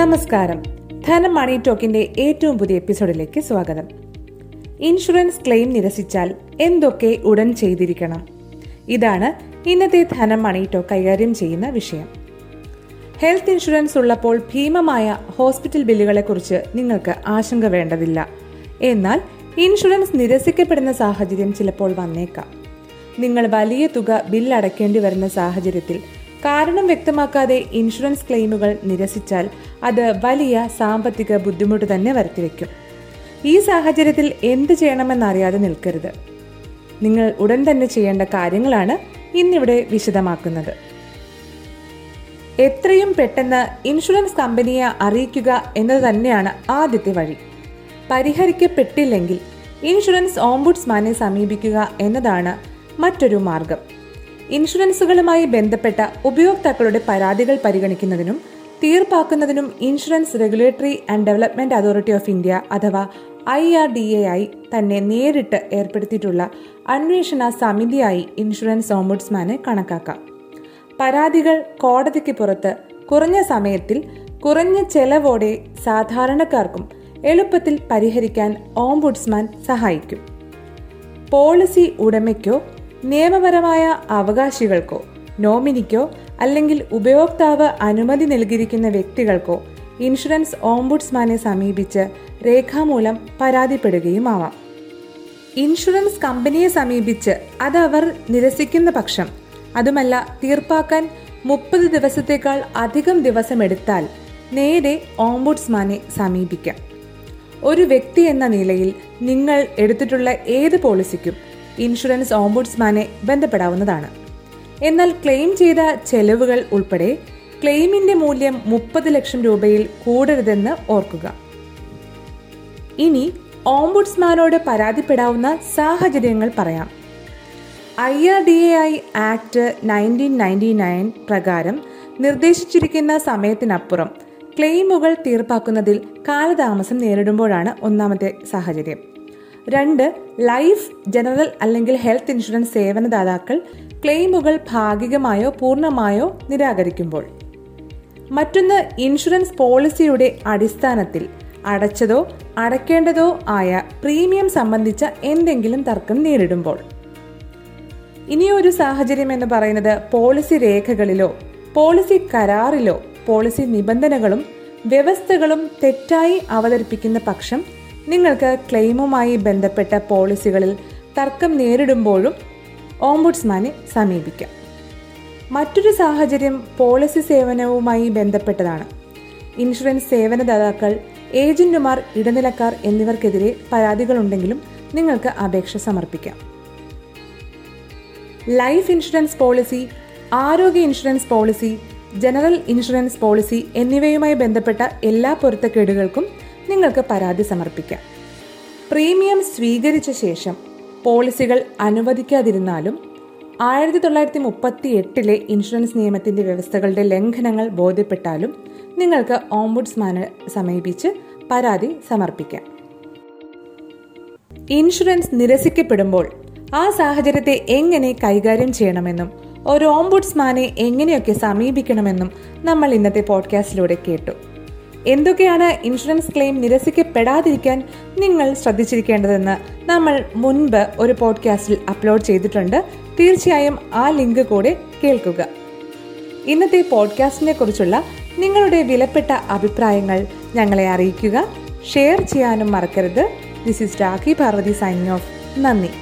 നമസ്കാരം. ധനം മണി ടോക്കിന്റെ ഏറ്റവും പുതിയ എപ്പിസോഡിലേക്ക് സ്വാഗതം. ഇൻഷുറൻസ് ക്ലെയിം നിരസിച്ചാൽ എന്തൊക്കെ ഉടൻ ചെയ്തിരിക്കണം? ഇതാണ് ഇന്നത്തെ ധനം മണി ടോക്ക് കൈകാര്യം ചെയ്യുന്ന വിഷയം. ഹെൽത്ത് ഇൻഷുറൻസ് ഉള്ളപ്പോൾ ഭീമമായ ഹോസ്പിറ്റൽ ബില്ലുകളെക്കുറിച്ച് നിങ്ങൾക്ക് ആശങ്ക വേണ്ടതില്ല. എന്നാൽ ഇൻഷുറൻസ് നിരസിക്കപ്പെടുന്ന സാഹചര്യം ചിലപ്പോൾ വന്നേക്കാം. നിങ്ങൾ വലിയ തുക ബില്ലടയ്ക്കേണ്ടി വരുന്ന സാഹചര്യത്തിൽ കാരണം വ്യക്തമാക്കാതെ ഇൻഷുറൻസ് ക്ലെയിമുകൾ നിരസിച്ചാൽ അത് വലിയ സാമ്പത്തിക ബുദ്ധിമുട്ട് തന്നെ വരുത്തിവെക്കും. ഈ സാഹചര്യത്തിൽ എന്ത് ചെയ്യണമെന്നറിയാതെ നിൽക്കരുത്. നിങ്ങൾ ഉടൻ തന്നെ ചെയ്യേണ്ട കാര്യങ്ങളാണ് ഇന്നിവിടെ വിശദമാക്കുന്നത്. എത്രയും പെട്ടെന്ന് ഇൻഷുറൻസ് കമ്പനിയെ അറിയിക്കുക എന്നത് തന്നെയാണ് ആദ്യത്തെ വഴി. പരിഹരിക്കപ്പെട്ടില്ലെങ്കിൽ ഇൻഷുറൻസ് ഓംബുഡ്സ്മാനെ സമീപിക്കുക എന്നതാണ് മറ്റൊരു മാർഗം. ഇൻഷുറൻസുകളുമായി ബന്ധപ്പെട്ട ഉപയോക്താക്കളുടെ പരാതികൾ പരിഗണിക്കുന്നതിനും തീർപ്പാക്കുന്നതിനും insurance regulatory and development authority of India അഥവാ IRDAI തന്നെ നേരിട്ട് ഏർപ്പെടുത്തിയിട്ടുള്ള അന്വേഷണ സമിതിയായി ഇൻഷുറൻസ് ഓംബുഡ്സ്മാനെ കണക്കാക്കാം. പരാതികൾ കോടതിക്ക് പുറത്ത് കുറഞ്ഞ സമയത്തിൽ കുറഞ്ഞ ചെലവോടെ സാധാരണക്കാർക്കും എളുപ്പത്തിൽ പരിഹരിക്കാൻ ഓംബുഡ്സ്മാൻ സഹായിക്കും. പോളിസി ഉടമയ്ക്കോ നിയമപരമായ അവകാശികൾക്കോ നോമിനിക്കോ അല്ലെങ്കിൽ ഉപയോക്താവ് അനുമതി നൽകിയിരിക്കുന്ന വ്യക്തികൾക്കോ ഇൻഷുറൻസ് ഓംബുഡ്സ്മാനെ സമീപിച്ച് രേഖാമൂലം പരാതിപ്പെടുകയുമാവാം. ഇൻഷുറൻസ് കമ്പനിയെ സമീപിച്ച് അത് അവർ നിരസിക്കുന്ന പക്ഷം, അതുമല്ല തീർപ്പാക്കാൻ 30 ദിവസത്തേക്കാൾ അധികം ദിവസമെടുത്താൽ നേരെ ഓംബുഡ്സ്മാനെ സമീപിക്കാം. ഒരു വ്യക്തി എന്ന നിലയിൽ നിങ്ങൾ എടുത്തിട്ടുള്ള ഏത് പോളിസിക്കും ഇൻഷുറൻസ് ഓംബുഡ്സ്മാനെ ബന്ധപ്പെടാവുന്നതാണ്. എന്നാൽ ക്ലെയിം ചെയ്ത ചെലവുകൾ ഉൾപ്പെടെ ക്ലെയിമിന്റെ മൂല്യം 30 ലക്ഷം രൂപയിൽ കൂടരുതെന്ന് ഓർക്കുക. ഇനി ഓംബുഡ്സ്മാനോട് പരാതിപ്പെടാവുന്ന സാഹചര്യങ്ങൾ പറയാം. IRDAI ആക്ട് 1999 പ്രകാരം നിർദ്ദേശിച്ചിരിക്കുന്ന സമയത്തിനപ്പുറം ക്ലെയിമുകൾ തീർപ്പാക്കുന്നതിൽ കാലതാമസം നേരിടുമ്പോഴാണ് ഒന്നാമത്തെ സാഹചര്യം. 2. ലൈഫ്, ജനറൽ അല്ലെങ്കിൽ ഹെൽത്ത് ഇൻഷുറൻസ് സേവനദാതാക്കൾ ക്ലെയിമുകൾ ഭാഗികമായോ പൂർണ്ണമായോ നിരാകരിക്കുമ്പോൾ. മറ്റൊന്ന്, ഇൻഷുറൻസ് പോളിസിയുടെ അടിസ്ഥാനത്തിൽ അടച്ചതോ അടയ്ക്കേണ്ടതോ ആയ പ്രീമിയം സംബന്ധിച്ച എന്തെങ്കിലും തർക്കം നേരിടുമ്പോൾ. ഇനിയൊരു സാഹചര്യം എന്ന് പറയുന്നത് പോളിസി രേഖകളിലോ പോളിസി കരാറിലോ പോളിസി നിബന്ധനകളും വ്യവസ്ഥകളും തെറ്റായി അവതരിപ്പിക്കുന്ന പക്ഷം നിങ്ങൾക്ക് ക്ലെയിമുമായി ബന്ധപ്പെട്ട പോളിസികളിൽ തർക്കം നേരിടുമ്പോഴും ഓംബുഡ്സ്മാനെ സമീപിക്കാം. മറ്റൊരു സാഹചര്യം പോളിസി സേവനവുമായി ബന്ധപ്പെട്ടതാണ്. ഇൻഷുറൻസ് സേവനദാതാക്കൾ, ഏജന്റുമാർ, ഇടനിലക്കാർ എന്നിവർക്കെതിരെ പരാതികളുണ്ടെങ്കിലും നിങ്ങൾക്ക് അപേക്ഷ സമർപ്പിക്കാം. ലൈഫ് ഇൻഷുറൻസ് പോളിസി, ആരോഗ്യ insurance policy, general insurance policy എന്നിവയുമായി ബന്ധപ്പെട്ട എല്ലാ പൊരുത്തക്കേടുകൾക്കും നിങ്ങൾക്ക് പരാതി സമർപ്പിക്കാം. പ്രീമിയം സ്വീകരിച്ച ശേഷം പോളിസികൾ അനുവദിക്കാതിരുന്നാലും 1938 ഇൻഷുറൻസ് നിയമത്തിൻ്റെ വ്യവസ്ഥകളുടെ ലംഘനങ്ങൾ ബോധ്യപ്പെട്ടാലും നിങ്ങൾക്ക് ഓംബുഡ്സ്മാനെ സമീപിച്ച് പരാതി സമർപ്പിക്കാം. ഇൻഷുറൻസ് നിരസിക്കപ്പെടുമ്പോൾ ആ സാഹചര്യത്തെ എങ്ങനെ കൈകാര്യം ചെയ്യണമെന്നും ഒരു ഓംബുഡ്സ്മാനെ എങ്ങനെയൊക്കെ സമീപിക്കണമെന്നും നമ്മൾ ഇന്നത്തെ പോഡ്കാസ്റ്റിലൂടെ കേട്ടു. എന്തൊക്കെയാണ് ഇൻഷുറൻസ് ക്ലെയിം നിരസിക്കപ്പെടാതിരിക്കാൻ നിങ്ങൾ ശ്രദ്ധിച്ചിരിക്കേണ്ടതെന്ന് നമ്മൾ മുൻപ് ഒരു പോഡ്കാസ്റ്റിൽ അപ്ലോഡ് ചെയ്തിട്ടുണ്ട്. തീർച്ചയായും ആ ലിങ്ക് കൂടെ കേൾക്കുക. ഇന്നത്തെ പോഡ്കാസ്റ്റിനെ കുറിച്ചുള്ള നിങ്ങളുടെ വിലപ്പെട്ട അഭിപ്രായങ്ങൾ ഞങ്ങളെ അറിയിക്കുക. ഷെയർ ചെയ്യാനും മറക്കരുത്. This is Rakhi Parvathy signing off. നന്ദി.